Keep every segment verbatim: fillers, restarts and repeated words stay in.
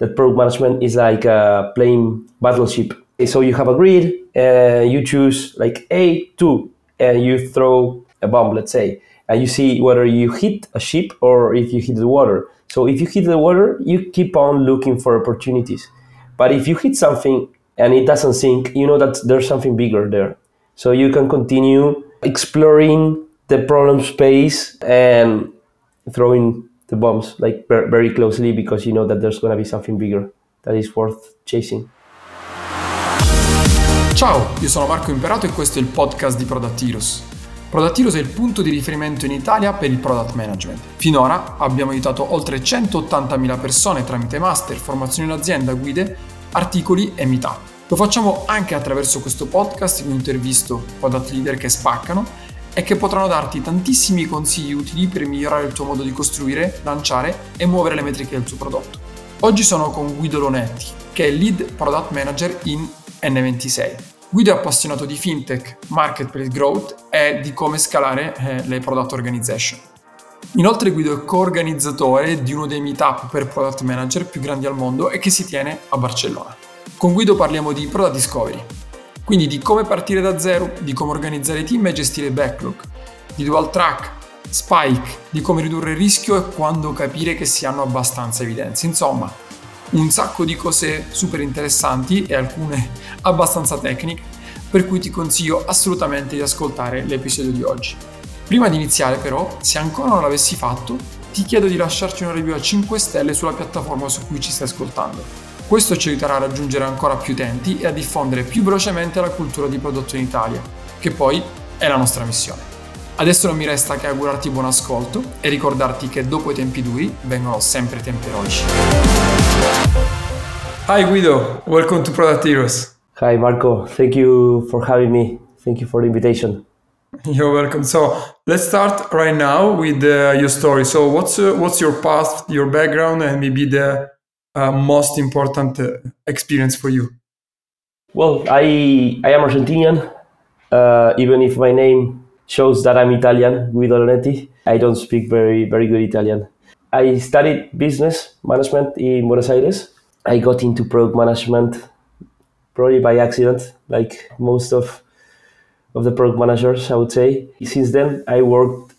that product management is like uh, playing Battleship. So you have a grid, uh, you choose like A two, and you throw a bomb, let's say, and you see whether you hit a ship or if you hit the water. So if you hit the water, you keep on looking for opportunities. But if you hit something and it doesn't sink, you know that there's something bigger there. So you can continue exploring the problem space and throwing the bombs like very closely, because you know that there's going to be something bigger that is worth chasing. Ciao, io sono Marco Imperato e questo è il podcast di Product Heroes. Product Heroes è il punto di riferimento in Italia per il product management. Finora abbiamo aiutato oltre centottantamila persone tramite master, formazione in azienda, guide, articoli e meetup. Lo facciamo anche attraverso questo podcast in intervisto product leader che spaccano e che potranno darti tantissimi consigli utili per migliorare il tuo modo di costruire, lanciare e muovere le metriche del tuo prodotto. Oggi sono con Guido Lonetti, che è lead product manager in N ventisei. Guido è appassionato di fintech, marketplace growth e di come scalare eh, le product organization. Inoltre Guido è coorganizzatore di uno dei meetup per product manager più grandi al mondo e che si tiene a Barcellona. Con Guido parliamo di product discovery, quindi di come partire da zero, di come organizzare team e gestire backlog, di dual track, spike, di come ridurre il rischio e quando capire che si hanno abbastanza evidenze. Insomma, un sacco di cose super interessanti e alcune abbastanza tecniche, per cui ti consiglio assolutamente di ascoltare l'episodio di oggi. Prima di iniziare però, se ancora non l'avessi fatto, ti chiedo di lasciarci una review a cinque stelle sulla piattaforma su cui ci stai ascoltando. Questo ci aiuterà a raggiungere ancora più utenti e a diffondere più velocemente la cultura di prodotto in Italia, che poi è la nostra missione. Adesso non mi resta che augurarti buon ascolto e ricordarti che dopo i tempi duri vengono sempre tempi eroici. Hi Guido, welcome to Product Heroes. Hi Marco, thank you for having me. Thank you for the invitation. You're welcome. So let's start right now with uh, your story. So what's uh, what's your past, your background, and maybe the uh, most important uh, experience for you? Well, I I am Argentinian, uh, even if my name shows that I'm Italian, Guido Lonetti. I don't speak very very good Italian. I studied business management in Buenos Aires. I got into product management probably by accident, like most of of the product managers, I would say. Since then, I worked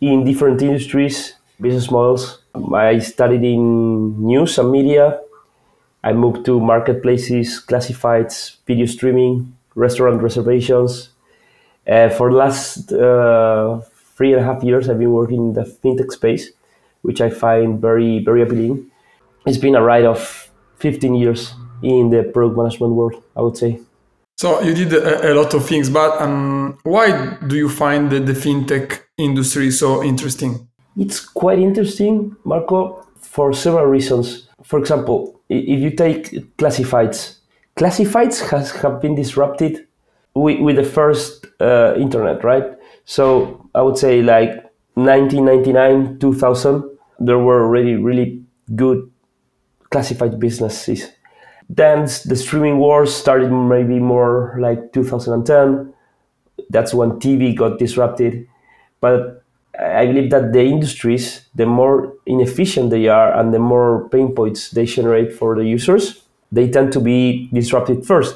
in different industries, business models. I studied in news and media. I moved to marketplaces, classifieds, video streaming, restaurant reservations. Uh, for the last uh, three and a half years, I've been working in the fintech space, which I find very, very appealing. It's been a ride of fifteen years in the product management world, I would say. So you did a, a lot of things, but um, why do you find the, the fintech industry so interesting? It's quite interesting, Marco, for several reasons. For example, if you take classifieds, classifieds has have been disrupted with, with the first uh, internet, right? So I would say like nineteen ninety-nine, two thousand, there were already really good classified businesses. Then the streaming wars started maybe more like two thousand ten. That's when T V got disrupted. But I believe that the industries, the more inefficient they are and the more pain points they generate for the users, they tend to be disrupted first.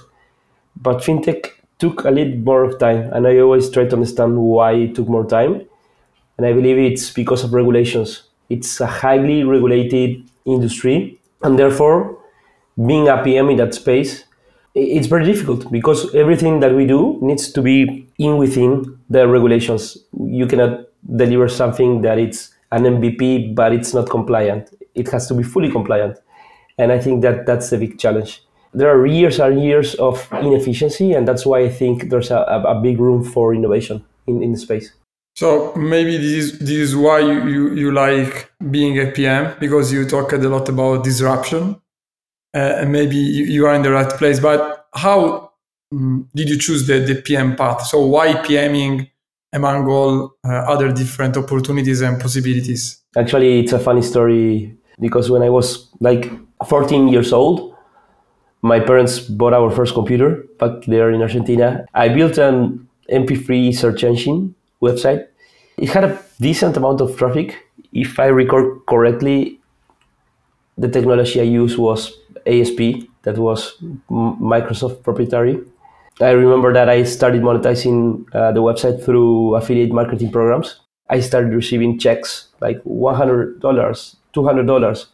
But fintech took a little more of time, and I always try to understand why it took more time. And I believe it's because of regulations. It's a highly regulated industry, and therefore, being a P M in that space, it's very difficult because everything that we do needs to be in within the regulations. You cannot deliver something that it's an M V P, but it's not compliant. It has to be fully compliant. And I think that that's the big challenge. There are years and years of inefficiency, and that's why I think there's a, a big room for innovation in, in the space. So maybe this is, this is why you, you, you like being a P M, because you talked a lot about disruption. Uh, and maybe you, you are in the right place, but how um, did you choose the, the P M path? So why PMing among all uh, other different opportunities and possibilities? Actually, it's a funny story because when I was like fourteen years old, my parents bought our first computer back there in Argentina. I built an M P three search engine website. It had a decent amount of traffic. If I recall correctly, the technology I used was A S P, that was Microsoft proprietary. I remember that I started monetizing uh, the website through affiliate marketing programs. I started receiving checks like one hundred dollars, two hundred dollars.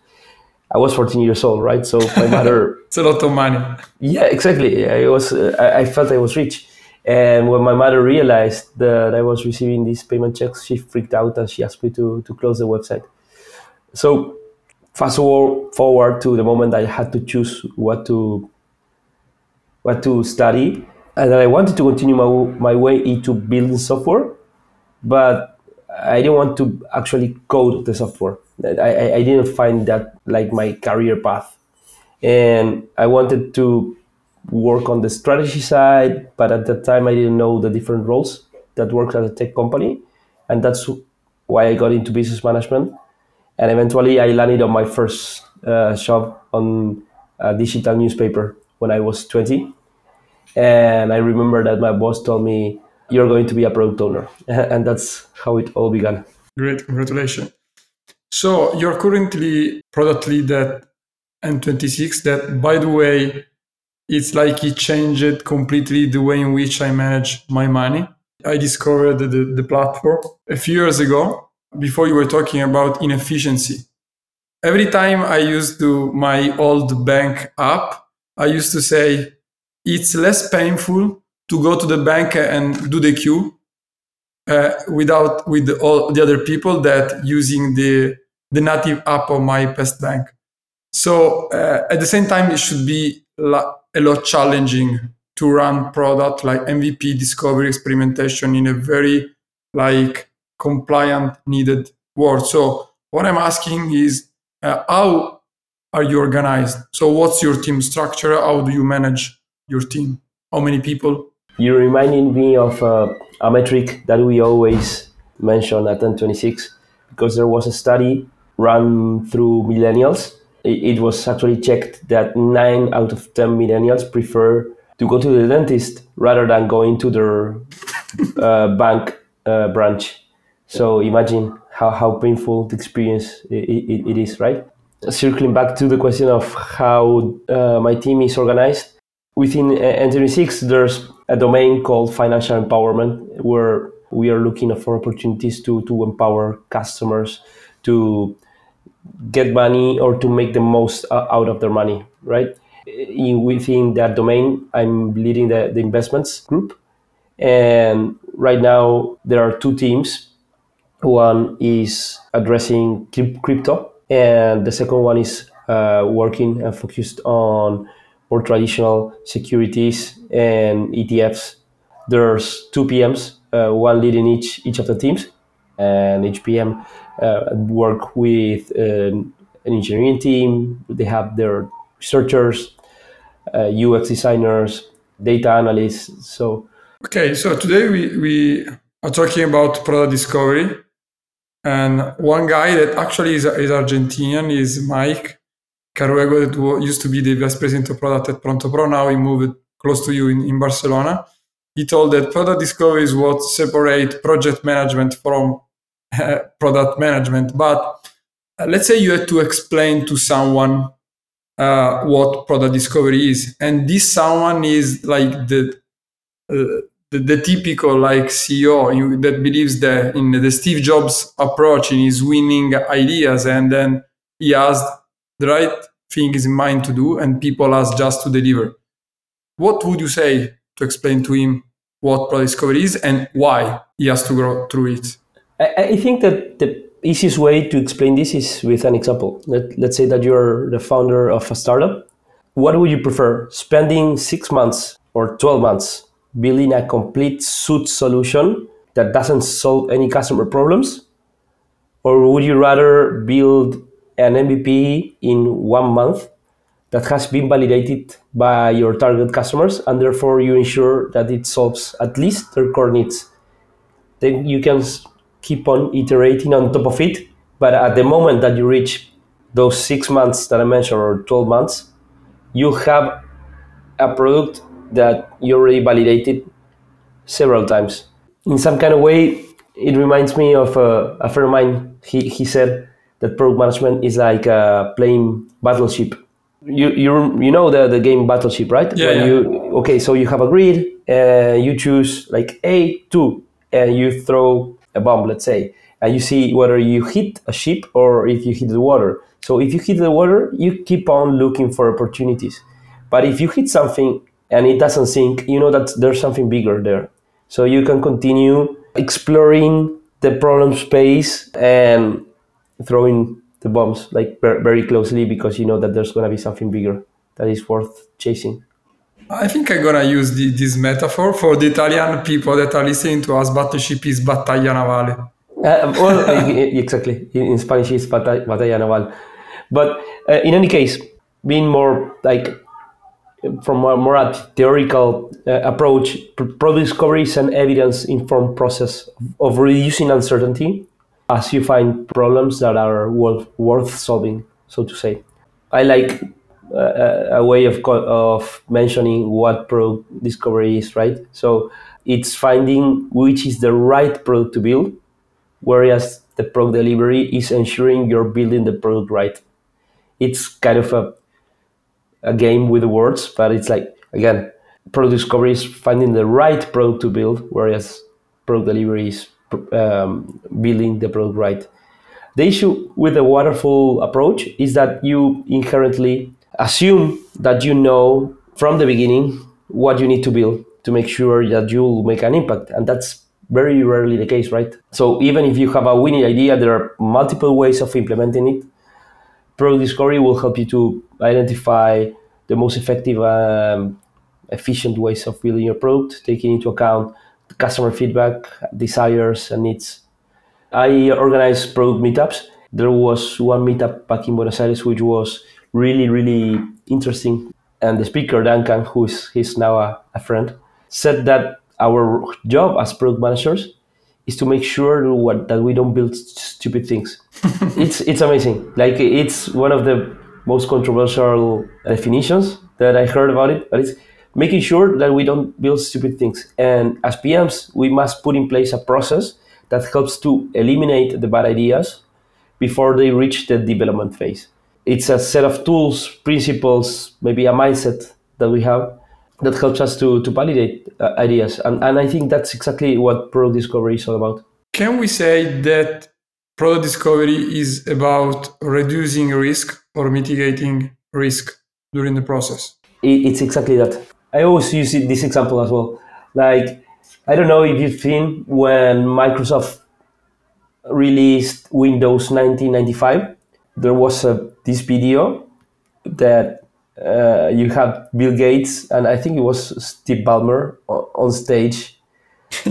I was fourteen years old, right? So my mother... It's a lot of money. Yeah, exactly. I was. Uh, I felt I was rich. And when my mother realized that I was receiving these payment checks, she freaked out and she asked me to, to close the website. So fast forward to the moment I had to choose what to what to study. And I wanted to continue my, my way into building software, but I didn't want to actually code the software. I, I didn't find that like my career path. And I wanted to work on the strategy side, but at that time I didn't know the different roles that worked at a tech company. And that's why I got into business management. And eventually I landed on my first uh, job on a digital newspaper when I was twenty. And I remember that my boss told me, you're going to be a product owner. And that's how it all began. Great, congratulations. So you're currently product lead at N twenty-six, that, by the way, it's like it changed completely the way in which I manage my money. I discovered the, the platform a few years ago, before you were talking about inefficiency. Every time I used to my old bank app, I used to say, it's less painful to go to the bank and do the queue uh, without with all the other people that using the the native app of my past bank. So uh, at the same time, it should be la- a lot challenging to run product like M V P, discovery, experimentation in a very like compliant needed world. So what I'm asking is uh, how are you organized? So what's your team structure? How do you manage your team? How many people? You're reminding me of uh, a metric that we always mention at N twenty-six, because there was a study run through millennials. It was actually checked that nine out of ten millennials prefer to go to the dentist rather than going to their uh, bank uh, branch. So imagine how, how painful the experience it, it, it is, right? Circling back to the question of how uh, my team is organized, within N twenty-six, there's a domain called financial empowerment, where we are looking for opportunities to, to empower customers to get money or to make the most out of their money, right? In, within that domain, I'm leading the, the investments group. And right now, there are two teams. One is addressing crypto, and the second one is uh, working and focused on more traditional securities and E T Fs. There's two P Ms, uh, one leading each each of the teams, and each P M uh, work with um, an engineering team. They have their researchers, uh, U X designers, data analysts. So okay, so today we, we are talking about product discovery. And one guy that actually is, is Argentinian is Mike Caruego, that used to be the vice president of product at Pronto Pro. Now he moved close to you in, in Barcelona. He told that product discovery is what separates project management from uh, product management. But uh, let's say you had to explain to someone uh, what product discovery is. And this someone is like the uh, the, the typical like C E O you, that believes that in the Steve Jobs approach, in his winning ideas. And then he has the right thing is in mind to do and people ask just to deliver. What would you say to explain to him what product discovery is and why he has to go through it? I think that the easiest way to explain this is with an example. Let, let's say that you're the founder of a startup. What would you prefer? Spending six months or twelve months building a complete suite solution that doesn't solve any customer problems? Or would you rather build an M V P in one month that has been validated by your target customers, and therefore you ensure that it solves at least their core needs? Then you can keep on iterating on top of it, but at the moment that you reach those six months that I mentioned, or twelve months, you have a product that you already validated several times. In some kind of way, it reminds me of a, a friend of mine. He, he said that product management is like uh, playing Battleship. You you you know the, the game Battleship, right? Yeah, when yeah. You, okay, so you have a grid, uh, you choose like A two, and you throw a bomb, let's say, and you see whether you hit a ship or if you hit the water. So if you hit the water, you keep on looking for opportunities. But if you hit something and it doesn't sink, you know that there's something bigger there. So you can continue exploring the problem space and throwing the bombs like very closely, because you know that there's going to be something bigger that is worth chasing. I think I'm going to use the, this metaphor for the Italian people that are listening to us. Battleship is battaglia navale. Uh, well, exactly. In Spanish, it's battaglia, battaglia naval. But uh, in any case, being more like from a more a theoretical uh, approach, product discovery is an evidence-informed process of reducing uncertainty as you find problems that are worth, worth solving, so to say. I like uh, a way of co- of mentioning what product discovery is, right? So it's finding which is the right product to build, whereas the product delivery is ensuring you're building the product right. It's kind of a a game with words, but it's like, again, product discovery is finding the right product to build, whereas product delivery is Um, building the product right. The issue with the waterfall approach is that you inherently assume that you know from the beginning what you need to build to make sure that you'll make an impact, and that's very rarely the case, right? So even if you have a winning idea, there are multiple ways of implementing it. Product discovery will help you to identify the most effective, um, efficient ways of building your product, taking into account customer feedback, desires, and needs. I organized product meetups. There was one meetup back in Buenos Aires which was really, really interesting. And the speaker, Duncan, who is he's now a, a friend, said that our job as product managers is to make sure what, that we don't build stupid things. it's it's amazing. Like, it's one of the most controversial definitions that I heard about it, but it's making sure that we don't build stupid things. And as P Ms, we must put in place a process that helps to eliminate the bad ideas before they reach the development phase. It's a set of tools, principles, maybe a mindset that we have that helps us to, to validate uh, ideas. And, and I think that's exactly what product discovery is all about. Can we say that product discovery is about reducing risk or mitigating risk during the process? It, it's exactly that. I always use this example as well. Like, I don't know if you've seen when Microsoft released Windows nineteen ninety-five, there was a, this video that uh, you had Bill Gates and I think it was Steve Ballmer on stage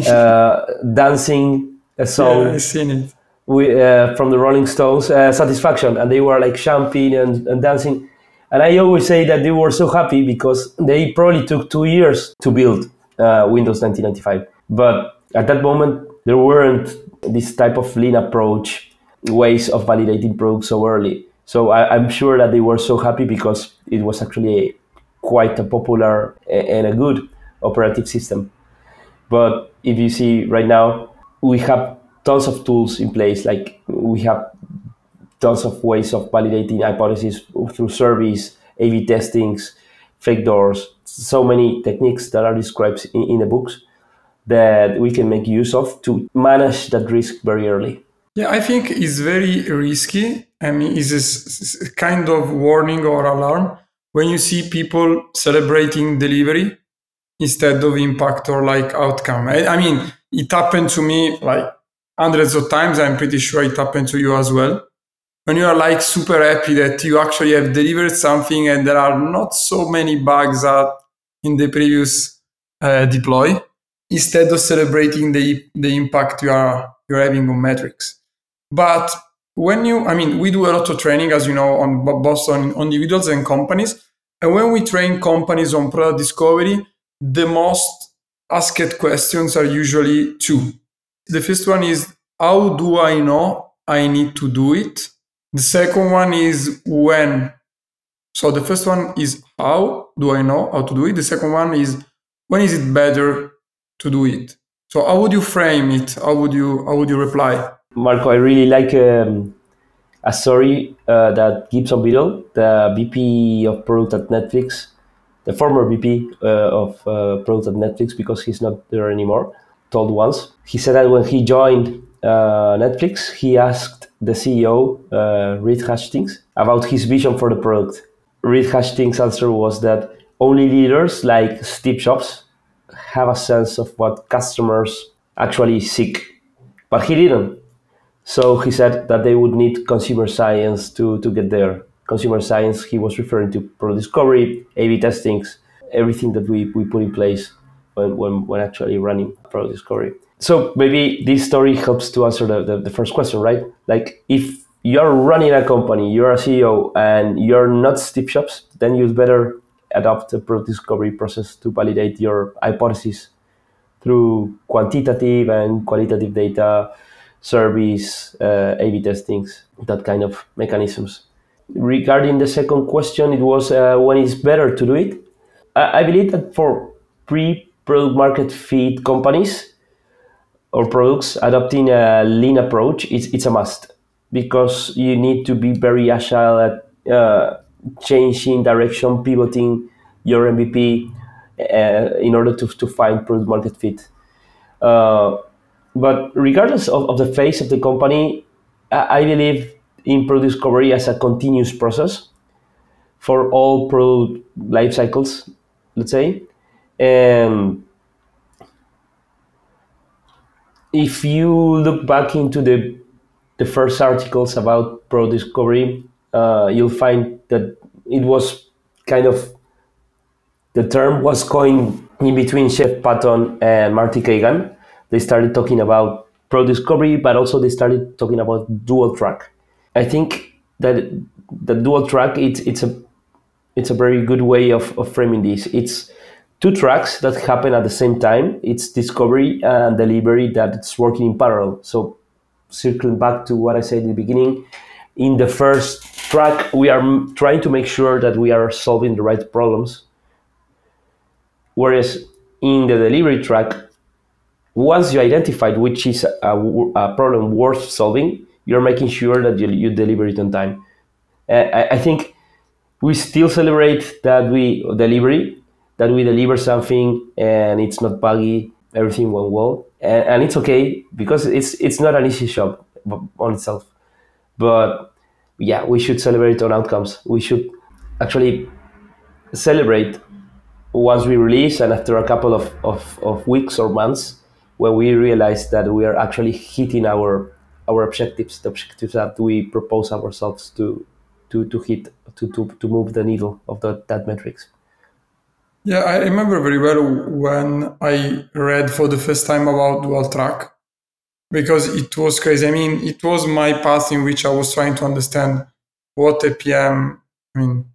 uh, dancing a song. Yeah, I've seen it. With, uh, from the Rolling Stones, uh, Satisfaction, and they were like champagne and, and dancing. And I always say that they were so happy because they probably took two years to build uh, Windows nineteen ninety-five. But at that moment, there weren't this type of lean approach, ways of validating products so early. So I, I'm sure that they were so happy because it was actually a, quite a popular and a good operating system. But if you see right now, we have tons of tools in place. Like, we have tons of ways of validating hypotheses through surveys, A B testings, fake doors, so many techniques that are described in, in the books that we can make use of to manage that risk very early. Yeah, I think it's very risky. I mean, it's a kind of warning or alarm when you see people celebrating delivery instead of impact or like outcome. I, I mean, it happened to me like hundreds of times. I'm pretty sure it happened to you as well. When you are like super happy that you actually have delivered something and there are not so many bugs that in the previous uh, deploy, instead of celebrating the the impact you are you're having on metrics. But when you, I mean, we do a lot of training, as you know, on both on individuals and companies. And when we train companies on product discovery, the most asked questions are usually two. The first one is, how do I know I need to do it? The second one is when. So the first one is how do I know how to do it? The second one is when is it better to do it? So how would you frame it? How would you how would you reply? Marco, I really like um, a story uh, that Gibson Biddle, the V P of Product at Netflix, the former V P uh, of uh, Product at Netflix, because he's not there anymore, told once. He said that when he joined uh, Netflix, he asked the C E O, uh, Reid Hastings, about his vision for the product. Reid Hastings' answer was that only leaders like Steve Jobs have a sense of what customers actually seek, but he didn't. So he said that they would need consumer science to, to get there. Consumer science, he was referring to product discovery, A B testings, everything that we, we put in place when, when, when actually running product discovery. So maybe this story helps to answer the, the, the first question, right? Like if you're running a company, you're a C E O, and you're not Steve Jobs, then you'd better adopt a product discovery process to validate your hypothesis through quantitative and qualitative data, surveys, uh, A B testings, that kind of mechanisms. Regarding the second question, it was uh, when it's better to do it. I, I believe that for pre-product market fit companies or products, adopting a lean approach, it's, it's a must, because you need to be very agile at uh, changing direction, pivoting your M V P uh, in order to, to find product market fit. Uh, but regardless of, of the phase of the company, I, I believe in product discovery as a continuous process for all product life cycles, let's say. And if you look back into the the first articles about product discovery, uh, you'll find that it was kind of, the term was coined in between Chef Patton and Marty Kagan. They started talking about product discovery, but also they started talking about dual track. I think that the dual track, it's it's a it's a very good way of, of framing this. It's two tracks that happen at the same time. It's discovery and delivery that it's working in parallel. So circling back to what I said in the beginning, in the first track, we are trying to make sure that we are solving the right problems. Whereas in the delivery track, once you identified which is a, a problem worth solving, you're making sure that you, you deliver it on time. Uh, I, I think we still celebrate that we delivery, that we deliver something and it's not buggy, everything went well. And, and it's okay, because it's it's not an easy job on itself. But yeah, we should celebrate on outcomes. We should actually celebrate once we release and after a couple of, of, of weeks or months, when we realize that we are actually hitting our our objectives, the objectives that we propose ourselves to to, to hit, to, to, to move the needle of the, that metrics. Yeah, I remember very well when I read for the first time about dual track, because it was crazy. I mean, it was my path in which I was trying to understand what a P M, I mean,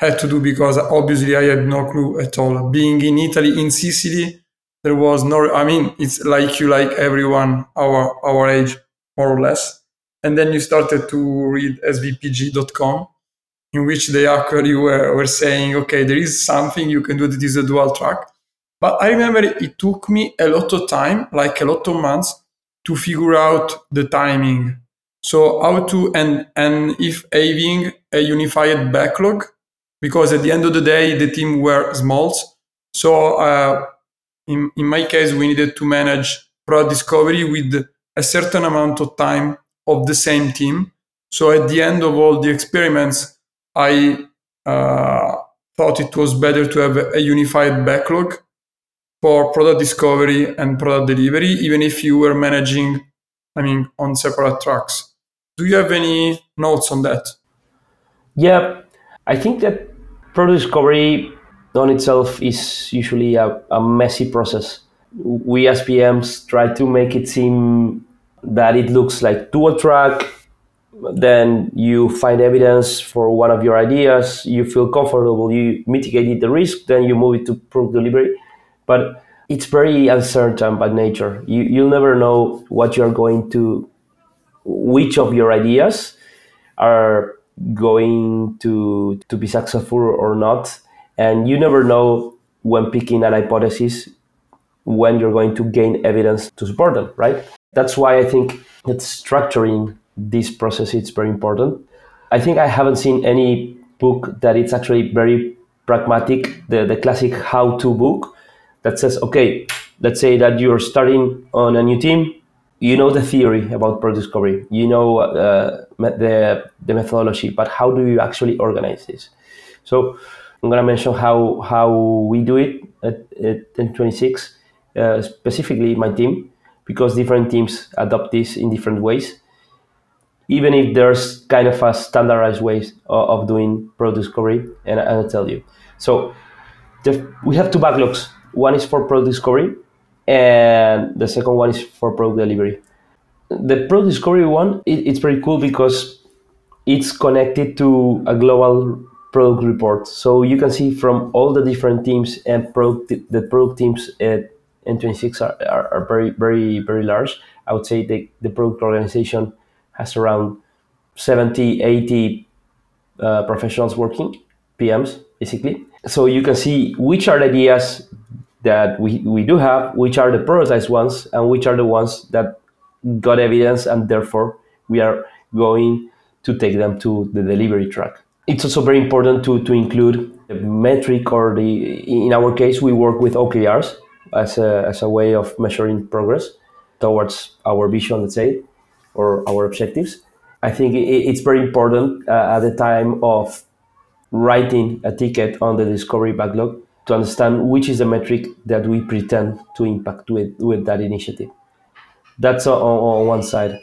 had to do, because obviously I had no clue at all. Being in Italy, in Sicily, there was no, I mean, it's like you like everyone our our age, more or less. And then you started to read S V P G dot com, in which they actually were, were saying, okay, there is something you can do that is a dual track. But I remember it took me a lot of time, like a lot of months, to figure out the timing. So how to, and, and if having a unified backlog, because at the end of the day, the team were small. So uh, in, in my case, we needed to manage product discovery with a certain amount of time of the same team. So at the end of all the experiments, I uh, thought it was better to have a unified backlog for product discovery and product delivery, even if you were managing, I mean, on separate tracks. Do you have any notes on that? Yeah, I think that product discovery on itself is usually a, a messy process. We as P Ms try to make it seem that it looks like dual track, then you find evidence for one of your ideas, you feel comfortable, you mitigated the risk, then you move it to product delivery. But it's very uncertain by nature. You, you'll never know what you're going to, which of your ideas are going to, to be successful or not. And you never know when picking an hypothesis, when you're going to gain evidence to support them, right? That's why I think that structuring this process is very important. I think I haven't seen any book that it's actually very pragmatic, the, the classic how-to book that says, okay, let's say that you're starting on a new team, you know the theory about product discovery, you know uh, the, the methodology, but how do you actually organize this? So I'm gonna mention how, how we do it at, at N twenty-six, uh, specifically my team, because different teams adopt this in different ways, even if there's kind of a standardized way of, of doing product discovery, and, and I'll tell you. So the, we have two backlogs. One is for product discovery, and the second one is for product delivery. The product discovery one, it, it's pretty cool because it's connected to a global product report. So you can see from all the different teams, and product, the product teams at N twenty-six are, are, are very, very, very large. I would say the, the product organization has around seventy, eighty uh, professionals working, P Ms basically. So you can see which are the ideas that we, we do have, which are the prioritized ones, and which are the ones that got evidence, and therefore we are going to take them to the delivery track. It's also very important to, to include the metric, or the, in our case, we work with O K Rs as a, as a way of measuring progress towards our vision, let's say, or our objectives. I think it's very important uh, at the time of writing a ticket on the discovery backlog to understand which is the metric that we pretend to impact with, with that initiative. That's on, on one side.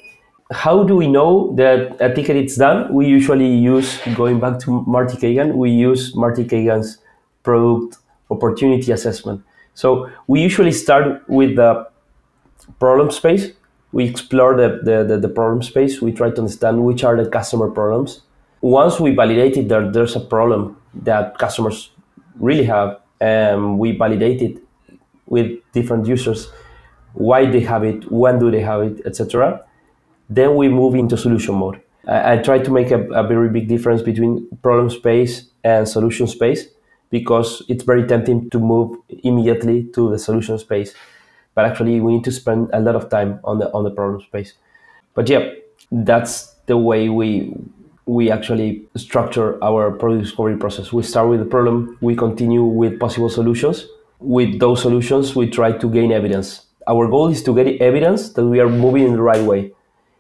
How do we know that a ticket is done? We usually use, going back to Marty Kagan, we use Marty Kagan's product opportunity assessment. So we usually start with the problem space. We explore the, the, the, the problem space. We try to understand which are the customer problems. Once we validated that there's a problem that customers really have, and we validate it with different users, why they have it, when do they have it, et cetera. Then we move into solution mode. I, I try to make a, a very big difference between problem space and solution space, because it's very tempting to move immediately to the solution space. But actually, we need to spend a lot of time on the on the problem space. But yeah, that's the way we we actually structure our product discovery process. We start with the problem, we continue with possible solutions. With those solutions, we try to gain evidence. Our goal is to get evidence that we are moving in the right way,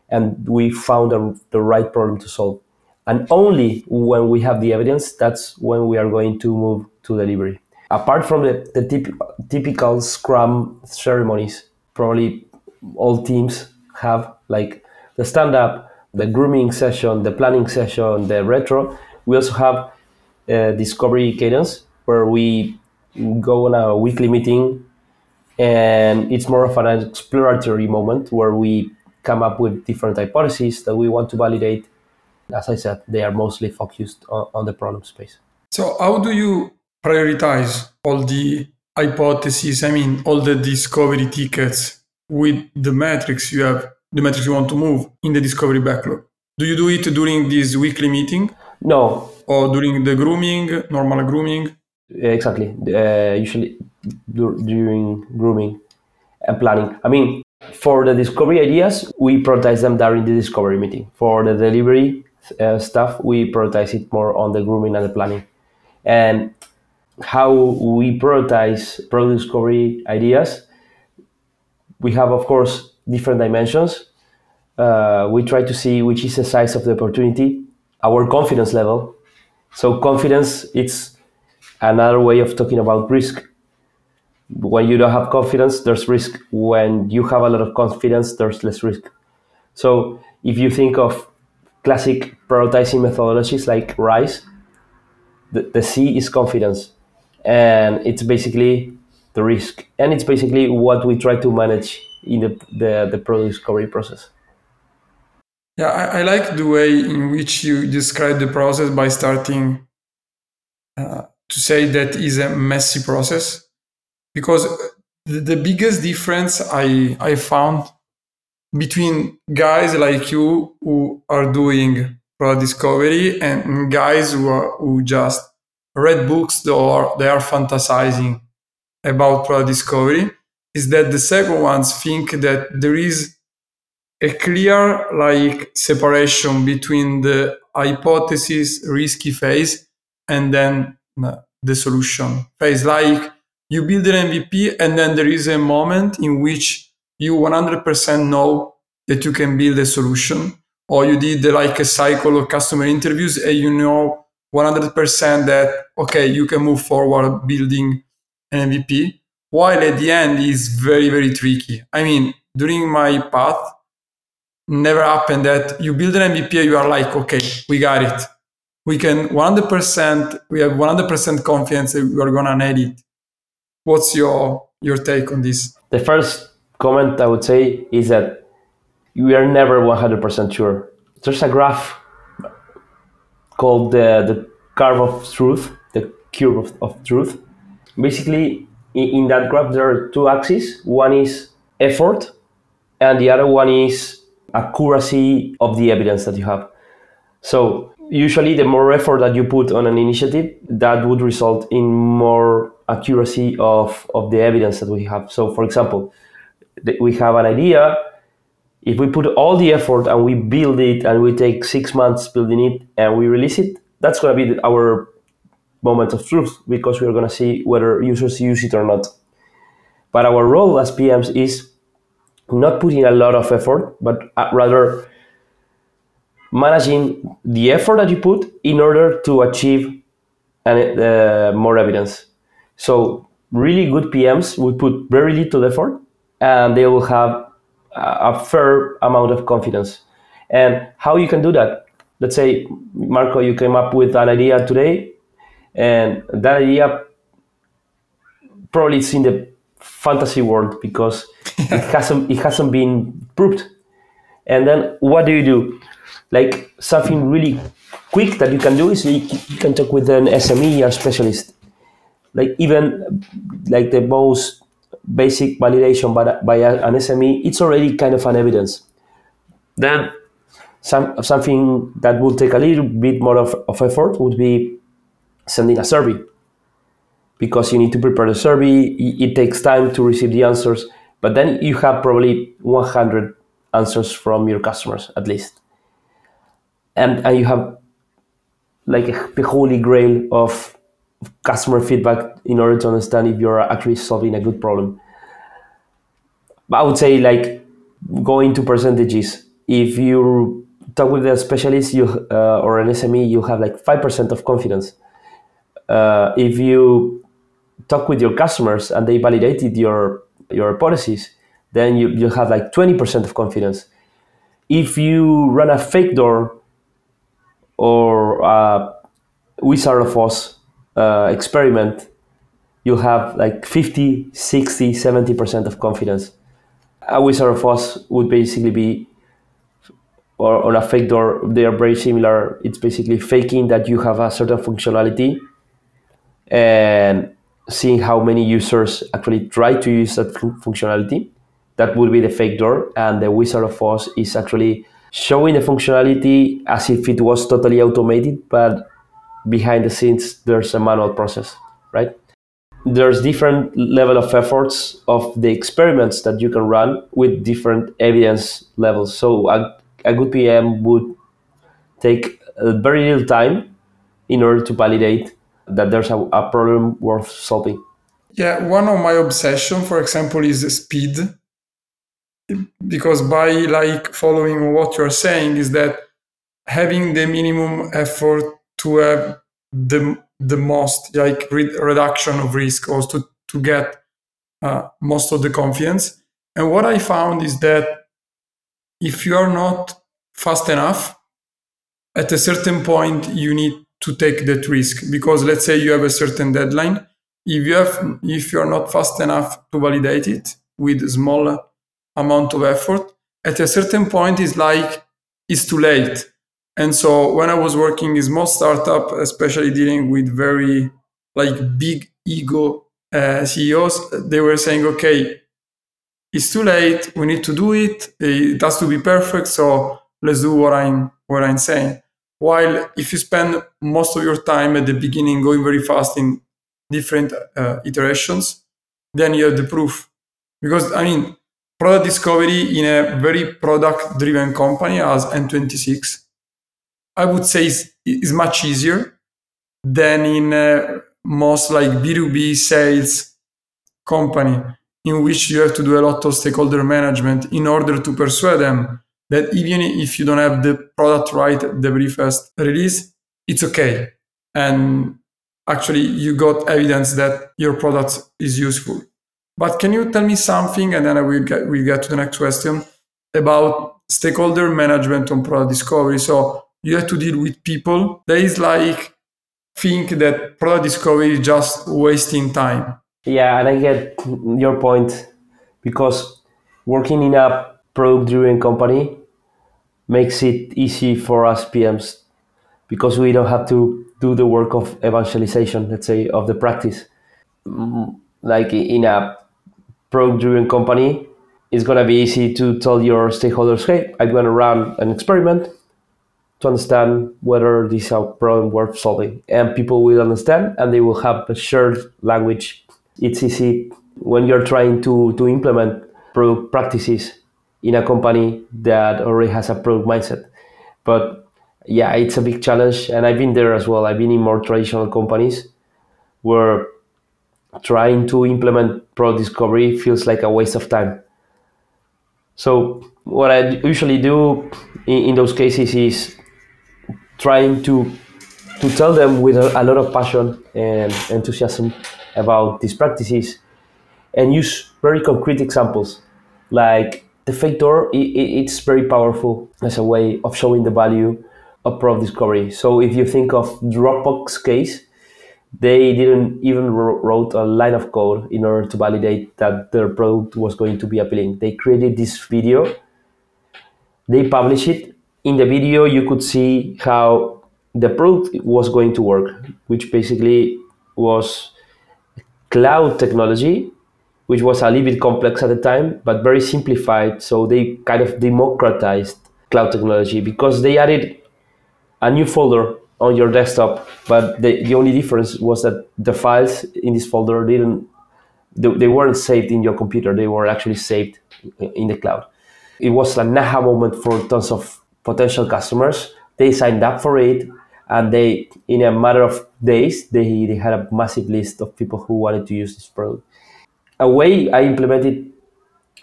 and we found a, the right problem to solve. And only when we have the evidence, that's when we are going to move to delivery. Apart from the, the typ, typical Scrum ceremonies, probably all teams have, like the stand-up, the grooming session, the planning session, the retro. We also have a discovery cadence where we go on a weekly meeting, and it's more of an exploratory moment where we come up with different hypotheses that we want to validate. As I said, they are mostly focused on, on the problem space. So how do you prioritize all the hypotheses, I mean, all the discovery tickets with the metrics you have? The metrics you want to move in the discovery backlog. Do you do it during this weekly meeting? No. Or during the grooming, normal grooming? Exactly. Uh, usually dur- during grooming and planning. I mean, for the discovery ideas, we prioritize them during the discovery meeting. For the delivery uh, stuff, we prioritize it more on the grooming and the planning. And how we prioritize product discovery ideas, we have, of course, different dimensions. Uh, we try to see which is the size of the opportunity, our confidence level. So confidence, it's another way of talking about risk. When you don't have confidence, there's risk. When you have a lot of confidence, there's less risk. So if you think of classic prioritizing methodologies like RICE, the, the C is confidence. And it's basically the risk. And it's basically what we try to manage in the, the, the product discovery process. Yeah, I, I like the way in which you describe the process by starting uh, to say that is a messy process, because the, the biggest difference I, I found between guys like you who are doing product discovery and guys who, are, who just read books or they are fantasizing about product discovery is that the second ones think that there is a clear like separation between the hypothesis risky phase and then the solution phase. Like you build an M V P and then there is a moment in which you one hundred percent know that you can build a solution, or you did like a cycle of customer interviews and you know one hundred percent that, okay, you can move forward building an M V P, while at the end is very, very tricky. I mean, during my path, never happened that you build an M V P and you are like, okay, we got it. We can one hundred percent, we have one hundred percent confidence that we are going to nail it. What's your your take on this? The first comment I would say is that we are never one hundred percent sure. There's a graph called the, the curve of truth, the curve of, of truth. Basically, in, in that graph, there are two axes. One is effort, and the other one is accuracy of the evidence that you have. So usually the more effort that you put on an initiative, that would result in more accuracy of, of the evidence that we have. So for example, th- we have an idea. If we put all the effort and we build it and we take six months building it and we release it, that's going to be our moment of truth, because we are going to see whether users use it or not. But our role as P Ms is not putting a lot of effort, but rather managing the effort that you put in order to achieve an, uh, more evidence. So really good P Ms would put very little effort and they will have a fair amount of confidence. And how you can do that? Let's say, Marco, you came up with an idea today, and that idea probably is in the fantasy world because it hasn't it hasn't been proved. And then what do you do? Like something really quick that you can do is you, you can talk with an S M E or specialist. Like even like the most basic validation by, by an S M E, it's already kind of an evidence. Then some something that will take a little bit more of, of effort would be sending a survey, because you need to prepare the survey, it, it takes time to receive the answers, but then you have probably one hundred answers from your customers at least. And, and you have like the holy grail of customer feedback in order to understand if you're actually solving a good problem. But I would say, like, going to percentages, if you talk with a specialist you uh, or an S M E, you have like five percent of confidence. Uh, if you talk with your customers and they validated your your hypothesis, then you, you have like twenty percent of confidence. If you run a fake door or a Wizard of Oz Uh, experiment, you have like fifty, sixty, seventy percent of confidence. A Wizard of Oz would basically be, or on a fake door, they are very similar. It's basically faking that you have a certain functionality and seeing how many users actually try to use that functionality. That would be the fake door. And the Wizard of Oz is actually showing the functionality as if it was totally automated, but behind the scenes, there's a manual process, right? There's different level of efforts of the experiments that you can run with different evidence levels. So a, a good P M would take very little time in order to validate that there's a, a problem worth solving. Yeah, one of my obsessions, for example, is speed. Because by like following what you're saying is that having the minimum effort to have the the most like re- reduction of risk, or to, to get uh, most of the confidence. And what I found is that if you are not fast enough, at a certain point, you need to take that risk, because let's say you have a certain deadline. If you have, if you are not fast enough to validate it with a small amount of effort, at a certain point, it's like, it's too late. And so when I was working in small startup, especially dealing with very like big ego uh, C E Os, they were saying, okay, it's too late. We need to do it. It has to be perfect. So let's do what I'm, what I'm saying. While if you spend most of your time at the beginning going very fast in different uh, iterations, then you have the proof. Because I mean, Product discovery in a very product-driven company as N twenty-six, I would say is, is much easier than in uh, most like B two B sales company, in which you have to do a lot of stakeholder management in order to persuade them that even if you don't have the product right at the very first release, it's okay. And actually you got evidence that your product is useful. But can you tell me something, and then I will get, we'll get to the next question, about stakeholder management on product discovery? So you have to deal with people. There is like, think that product discovery is just wasting time. Yeah, and I get your point, because working in a product-driven company makes it easy for us P Ms, because we don't have to do the work of evangelization, let's say, of the practice. Like in a product-driven company, it's going to be easy to tell your stakeholders, hey, I'm going to run an experiment to understand whether this is a problem worth solving. And people will understand, and they will have a shared language. It's easy when you're trying to, to implement product practices in a company that already has a product mindset. But yeah, it's a big challenge. And I've been there as well. I've been in more traditional companies where trying to implement product discovery feels like a waste of time. So what I usually do in, in those cases is trying to to tell them with a, a lot of passion and enthusiasm about these practices, and use very concrete examples. Like the fake door, it, it's very powerful as a way of showing the value of product discovery. So if you think of Dropbox case, they didn't even wrote a line of code in order to validate that their product was going to be appealing. They created this video, they published it. In the video, you could see how the product was going to work, which basically was cloud technology, which was a little bit complex at the time, but very simplified. So they kind of democratized cloud technology, because they added a new folder on your desktop, but the, the only difference was that the files in this folder didn't, they, they weren't saved in your computer, they were actually saved in the cloud. It was an aha moment for tons of potential customers. They signed up for it, and they, in a matter of days, they, they had a massive list of people who wanted to use this product. A way I implemented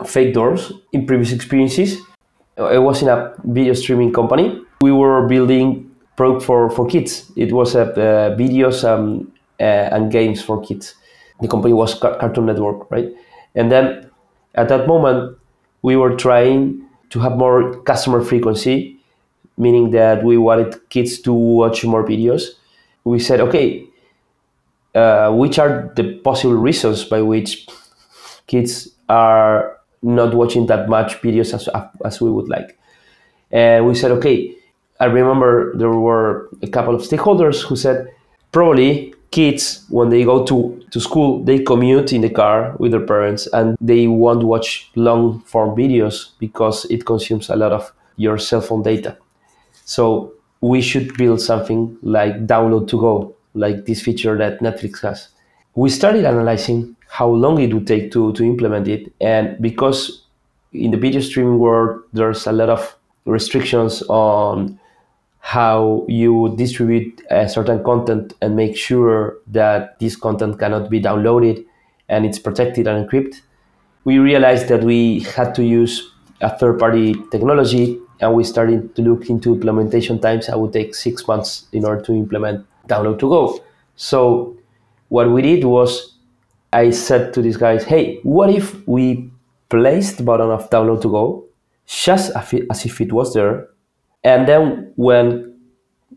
fake doors in previous experiences, I was in a video streaming company. We were building product for, for kids. It was uh, uh, videos um, uh, and games for kids. The company was Car- Cartoon Network, right? And then at that moment, we were trying to have more customer frequency, meaning that we wanted kids to watch more videos. We said, okay, uh, which are the possible reasons by which kids are not watching that much videos as, as we would like? And we said, okay, I remember there were a couple of stakeholders who said, probably kids, when they go to, to school, they commute in the car with their parents, and they won't watch long form videos because it consumes a lot of your cell phone data. So we should build something like download to go, like this feature that Netflix has. We started analyzing how long it would take to, to implement it. And because in the video streaming world, there's a lot of restrictions on how you distribute a certain content and make sure that this content cannot be downloaded and it's protected and encrypted. We realized that we had to use a third-party technology, and we started to look into implementation times. I would take six months in order to implement download to go. So what we did was, I said to these guys, hey, what if we place the button of download to go just as if it was there? And then when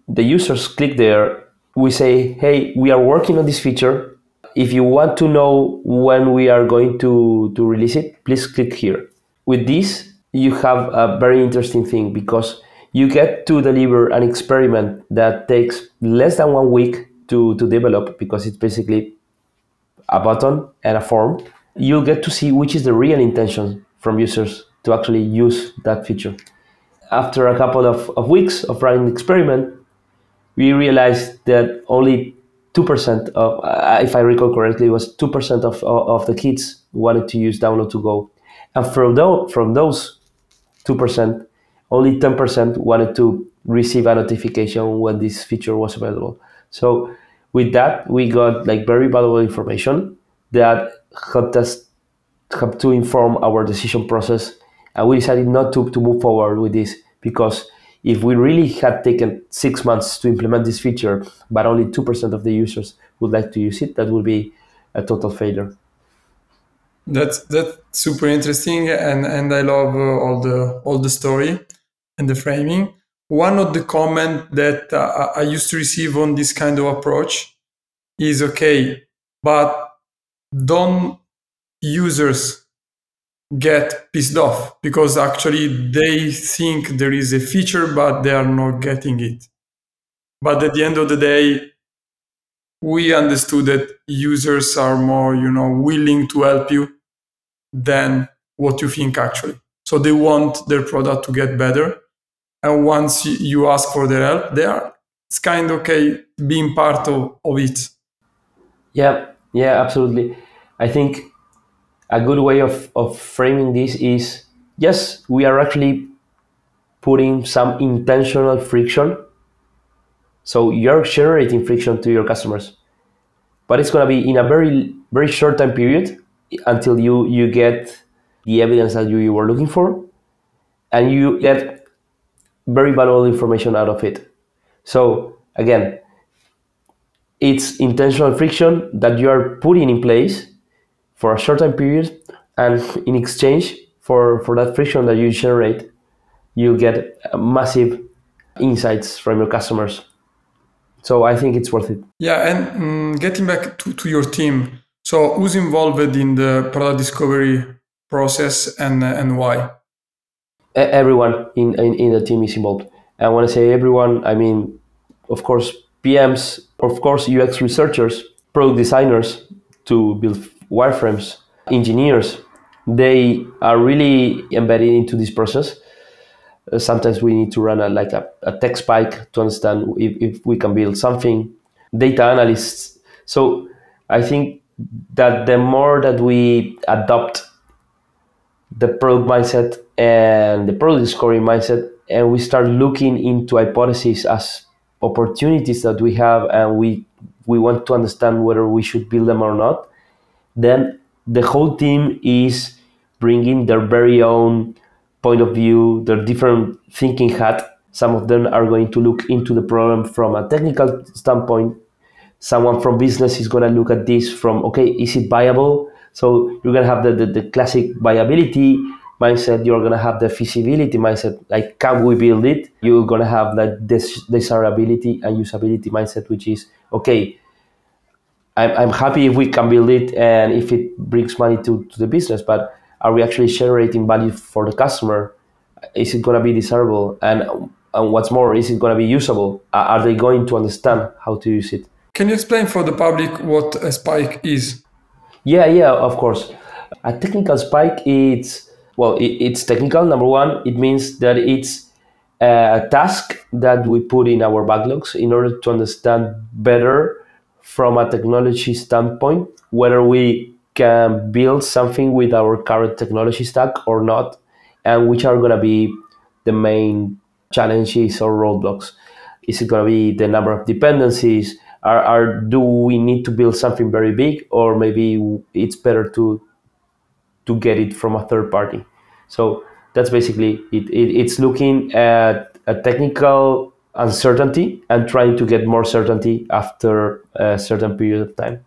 the users click there, we say, hey, we are working on this feature. If you want to know when we are going to, to release it, please click here. With this, you have a very interesting thing, because you get to deliver an experiment that takes less than one week to, to develop, because it's basically a button and a form. You'll get to see which is the real intention from users to actually use that feature. After a couple of, of weeks of running the experiment, we realized that only two percent of, uh, if I recall correctly, it was two percent of, of, of the kids wanted to use download to go. And from those, from those two percent, only ten percent wanted to receive a notification when this feature was available. So with that, we got like very valuable information that helped us helped to inform our decision process. And we decided not to, to move forward with this, because if we really had taken six months to implement this feature, but only two percent of the users would like to use it, that would be a total failure. That's that's super interesting, and, and I love uh, all the all the story and the framing. One of the comments that uh, I used to receive on this kind of approach is, okay, but don't users get pissed off, because actually they think there is a feature, but they are not getting it. But at the end of the day, we understood that users are more, you know, willing to help you than what you think actually. So they want their product to get better. And once you ask for their help, they are, it's kind of okay being part of, of it. Yeah, yeah, absolutely. I think a good way of, of framing this is, yes, we are actually putting some intentional friction. So you're generating friction to your customers, but it's going to be in a very, very short time period until you, you get the evidence that you, you were looking for, and you get very valuable information out of it. So again, it's intentional friction that you are putting in place for a short time period, and in exchange for, for that friction that you generate, you get massive insights from your customers. So I think it's worth it. Yeah, and um, getting back to, to your team. So who's involved in the product discovery process, and uh, and why? Everyone in, in, in the team is involved. And when I say everyone, I mean, of course, P Ms, of course, U X researchers, product designers to build wireframes, engineers, they are really embedded into this process. Uh, sometimes we need to run a, like a, a tech spike to understand if, if we can build something. Data analysts. So I think that the more that we adopt the product mindset and the product discovery mindset, and we start looking into hypotheses as opportunities that we have, and we we want to understand whether we should build them or not, then the whole team is bringing their very own point of view, their different thinking hat. Some of them are going to look into the problem from a technical standpoint. Someone from business is going to look at this from, okay, is it viable? So you're going to have the, the, the classic viability mindset. You're going to have the feasibility mindset, like, can we build it? You're going to have the des- desirability and usability mindset, which is, okay, I'm happy if we can build it and if it brings money to, to the business, but are we actually generating value for the customer? Is it going to be desirable? And, and what's more, is it going to be usable? Are they going to understand how to use it? Can you explain for the public what a spike is? Yeah, yeah, of course. A technical spike, it's, well, it, it's technical. Number one, it means that it's a task that we put in our backlogs in order to understand better from a technology standpoint, whether we can build something with our current technology stack or not, and which are going to be the main challenges or roadblocks. Is it going to be the number of dependencies? Are, are do we need to build something very big, or maybe it's better to to get it from a third party? So that's basically it. it it's looking at a technical uncertainty and trying to get more certainty after a certain period of time.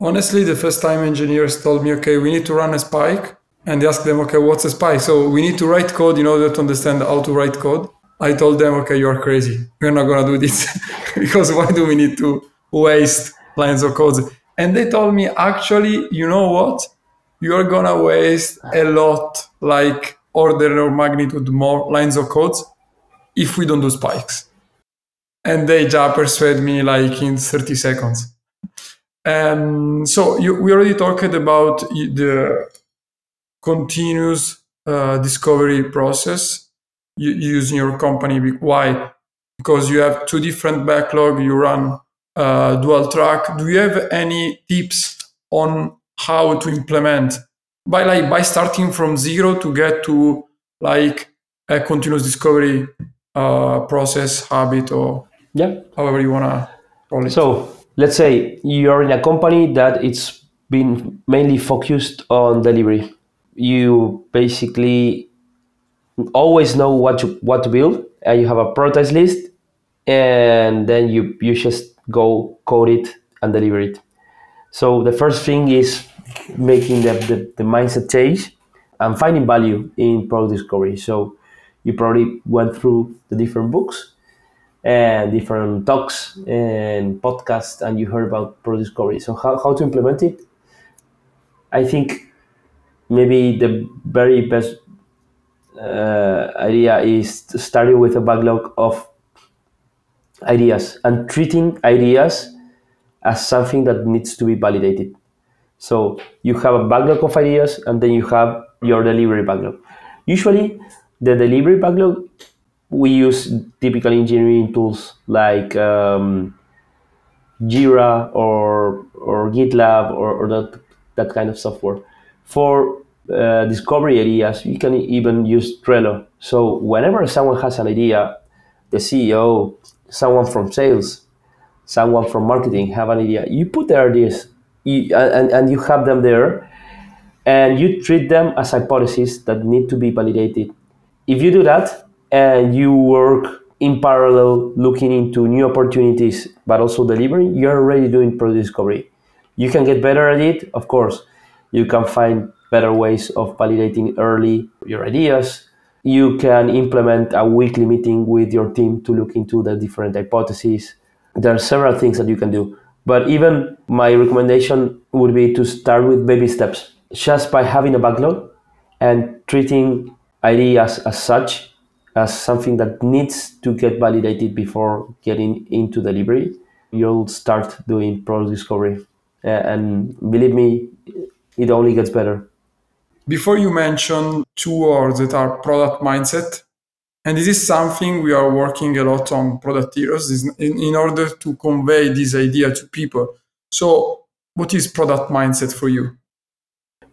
Honestly, the first time engineers told me, okay, we need to run a spike, and they asked them, okay, what's a spike? So we need to write code in order to understand how to write code. I told them, okay, you're crazy. We're not going to do this because why do we need to waste lines of code? And they told me, actually, you know what? You're going to waste a lot, like order of magnitude more lines of code if we don't do spikes. And they just persuade me like in thirty seconds. Um, so you, we already talked about the continuous uh, discovery process you, you use in your company. Why? Because you have two different backlog. You run uh, dual track. Do you have any tips on how to implement by like by starting from zero to get to like a continuous discovery uh, process, habit, or yeah, however you wanna call it. So let's say you're in a company that it's been mainly focused on delivery. You basically always know what to what to build, and you have a prototype list, and then you you just go code it and deliver it. So the first thing is making the, the, the mindset change and finding value in product discovery. So you probably went through the different books and different talks and podcasts, and you heard about product discovery. So how, how to implement it? I think maybe the very best uh, idea is starting with a backlog of ideas and treating ideas as something that needs to be validated. So you have a backlog of ideas, and then you have your delivery backlog. Usually the delivery backlog, we use typical engineering tools like um, Jira or or GitLab or, or that that kind of software. For uh, discovery ideas, you can even use Trello. So whenever someone has an idea, the C E O, someone from sales, someone from marketing have an idea, you put their ideas you, and, and you have them there, and you treat them as hypotheses that need to be validated. If you do that, and you work in parallel looking into new opportunities, but also delivering, you're already doing product discovery. You can get better at it, of course. You can find better ways of validating early your ideas. You can implement a weekly meeting with your team to look into the different hypotheses. There are several things that you can do. But even my recommendation would be to start with baby steps. Just by having a backlog and treating ideas as such, as something that needs to get validated before getting into delivery, you'll start doing product discovery. And believe me, it only gets better. Before you mentioned two words that are product mindset, and this is something we are working a lot on Product Heroes is in, in order to convey this idea to people. So what is product mindset for you?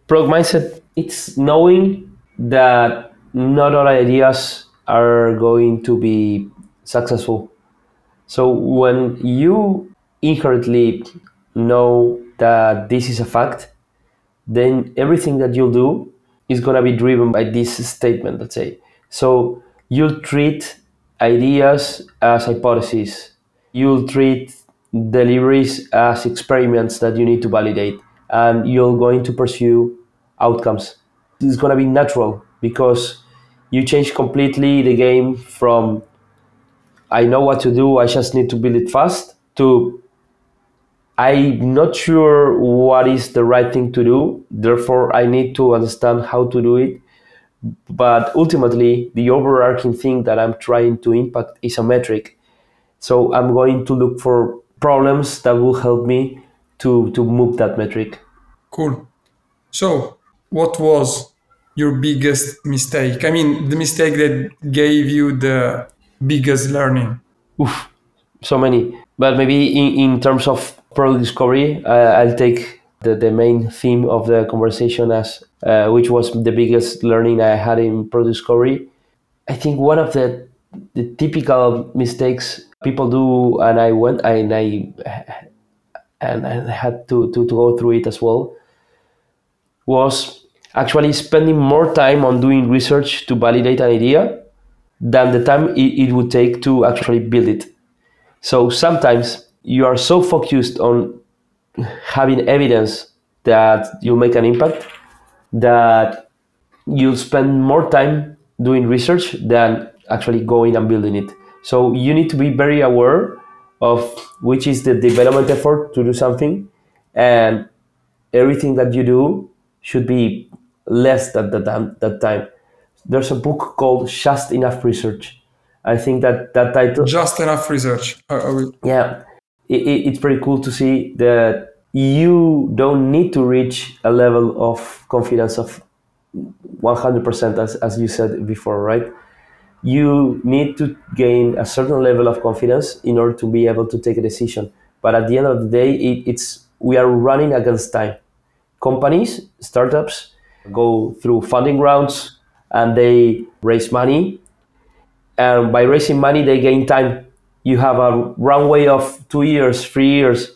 Product mindset, it's knowing that not all ideas are going to be successful. So when you inherently know that this is a fact, then everything that you'll do is going to be driven by this statement, let's say. So you'll treat ideas as hypotheses. You'll treat deliveries as experiments that you need to validate. And you're going to pursue outcomes. It's going to be natural because you change completely the game from I know what to do, I just need to build it fast, to I'm not sure what is the right thing to do, therefore I need to understand how to do it. But ultimately, the overarching thing that I'm trying to impact is a metric. So I'm going to look for problems that will help me to, to move that metric. Cool. So what was your biggest mistake? I mean, the mistake that gave you the biggest learning? Oof, so many. But maybe in, in terms of product discovery, uh, I'll take the, the main theme of the conversation as uh, which was the biggest learning I had in product discovery. I think one of the, the typical mistakes people do, and I went and I and I had to, to, to go through it as well, was actually spending more time on doing research to validate an idea than the time it, it would take to actually build it. So sometimes you are so focused on having evidence that you make an impact that you'll spend more time doing research than actually going and building it. So you need to be very aware of which is the development effort to do something, and everything that you do should be less than that time. There's a book called Just Enough Research. I think that that title... Just Enough Research. We... Yeah. It, it, it's pretty cool to see that you don't need to reach a level of confidence of one hundred percent, as, as you said before, right? You need to gain a certain level of confidence in order to be able to take a decision. But at the end of the day, it, it's we are running against time. Companies, startups, go through funding rounds and they raise money. And by raising money, they gain time. You have a runway of two years, three years.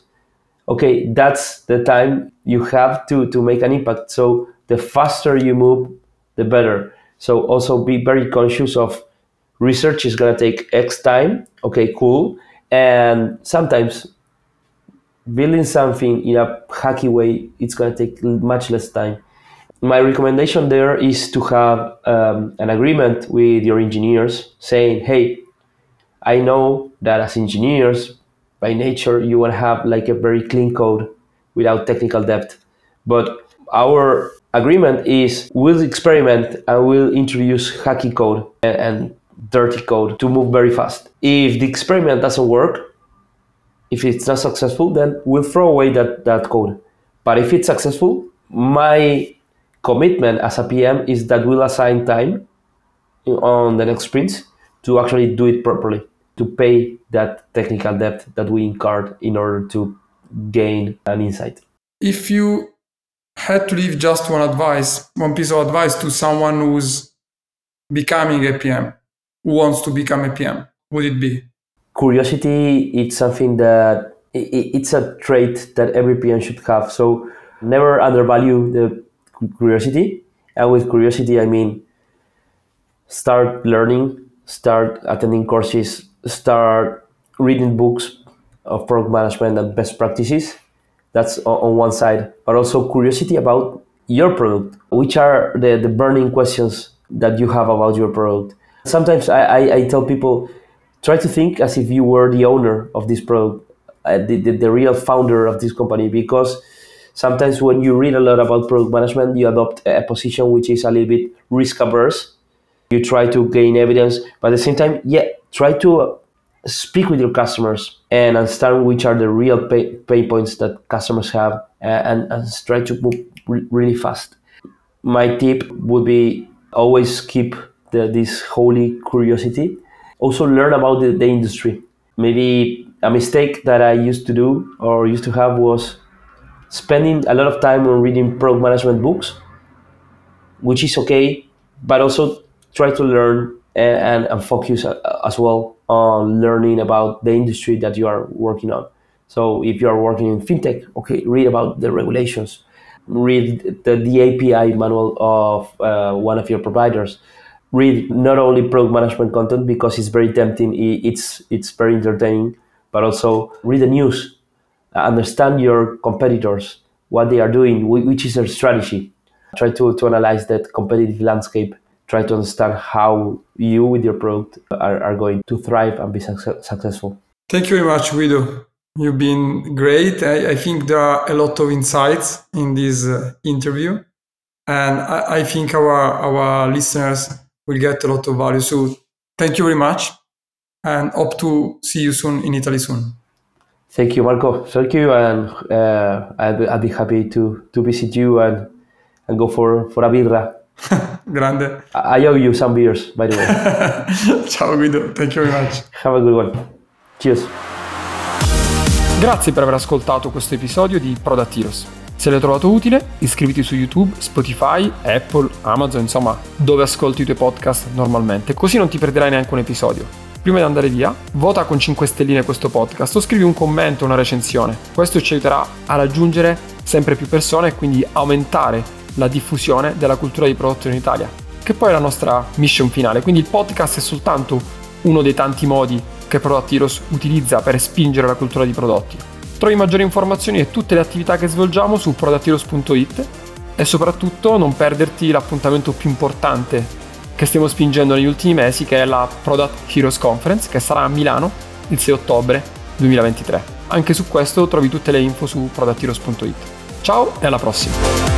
Okay, that's the time you have to, to make an impact. So the faster you move, the better. So also be very conscious of research is going to take X time. Okay, cool. And sometimes building something in a hacky way, it's going to take much less time. My recommendation there is to have um, an agreement with your engineers saying, hey, I know that as engineers, by nature, you will have like a very clean code without technical debt. But our agreement is we'll experiment and we'll introduce hacky code and, and dirty code to move very fast. If the experiment doesn't work, if it's not successful, then we'll throw away that, that code. But if it's successful, my commitment as a P M is that we'll assign time on the next sprint to actually do it properly, to pay that technical debt that we incurred in order to gain an insight. If you had to leave just one advice, one piece of advice to someone who's becoming a P M, who wants to become a P M, would it be? Curiosity, it's something that, it's a trait that every P M should have. So never undervalue the curiosity. And with curiosity, I mean, start learning, start attending courses, start reading books of product management and best practices. That's on one side, but also curiosity about your product. Which are the, the burning questions that you have about your product? Sometimes I, I, I tell people, try to think as if you were the owner of this product, uh, the, the, the real founder of this company, because sometimes when you read a lot about product management, you adopt a position which is a little bit risk averse. You try to gain evidence, but at the same time, yeah, try to speak with your customers and understand which are the real pay, pay points that customers have and, and try to move re- really fast. My tip would be always keep the, this holy curiosity. Also learn about the, the industry. Maybe a mistake that I used to do or used to have was spending a lot of time on reading product management books, which is okay, but also try to learn and, and, and focus as well on learning about the industry that you are working on. So if you are working in fintech, okay, read about the regulations, read the, the A P I manual of uh, one of your providers, read not only product management content because it's very tempting, it's, it's very entertaining, but also read the news, understand your competitors, what they are doing, which is their strategy. Try to, to analyze that competitive landscape. Try to understand how you with your product are, are going to thrive and be success- successful. Thank you very much, Guido. You've been great. I, I think there are a lot of insights in this uh, interview. And I, I think our, our listeners will get a lot of value. So thank you very much. And hope to see you soon in Italy soon. Thank you, Marco. Thank you. And uh, I'll, I'll be happy to, to visit you and, and go for, for a birra. Grande. I owe you some beers, by the way. Ciao Guido, thank you very much. Have a good one. Cheers. Grazie per aver ascoltato questo episodio di Product Heroes. Se l'hai trovato utile, iscriviti su YouTube, Spotify, Apple, Amazon, insomma, dove ascolti i tuoi podcast normalmente, così non ti perderai neanche un episodio. Prima di andare via, vota con cinque stelline questo podcast o scrivi un commento o una recensione. Questo ci aiuterà a raggiungere sempre più persone e quindi aumentare la diffusione della cultura di prodotto in Italia, che poi è la nostra mission finale. Quindi il podcast è soltanto uno dei tanti modi che Product Heroes utilizza per spingere la cultura di prodotti. Trovi maggiori informazioni e tutte le attività che svolgiamo su product heroes punto it e soprattutto non perderti l'appuntamento più importante che stiamo spingendo negli ultimi mesi, che è la Product Heroes Conference, che sarà a Milano il sei ottobre duemilaventitré. Anche su questo trovi tutte le info su product heroes punto it. Ciao e alla prossima!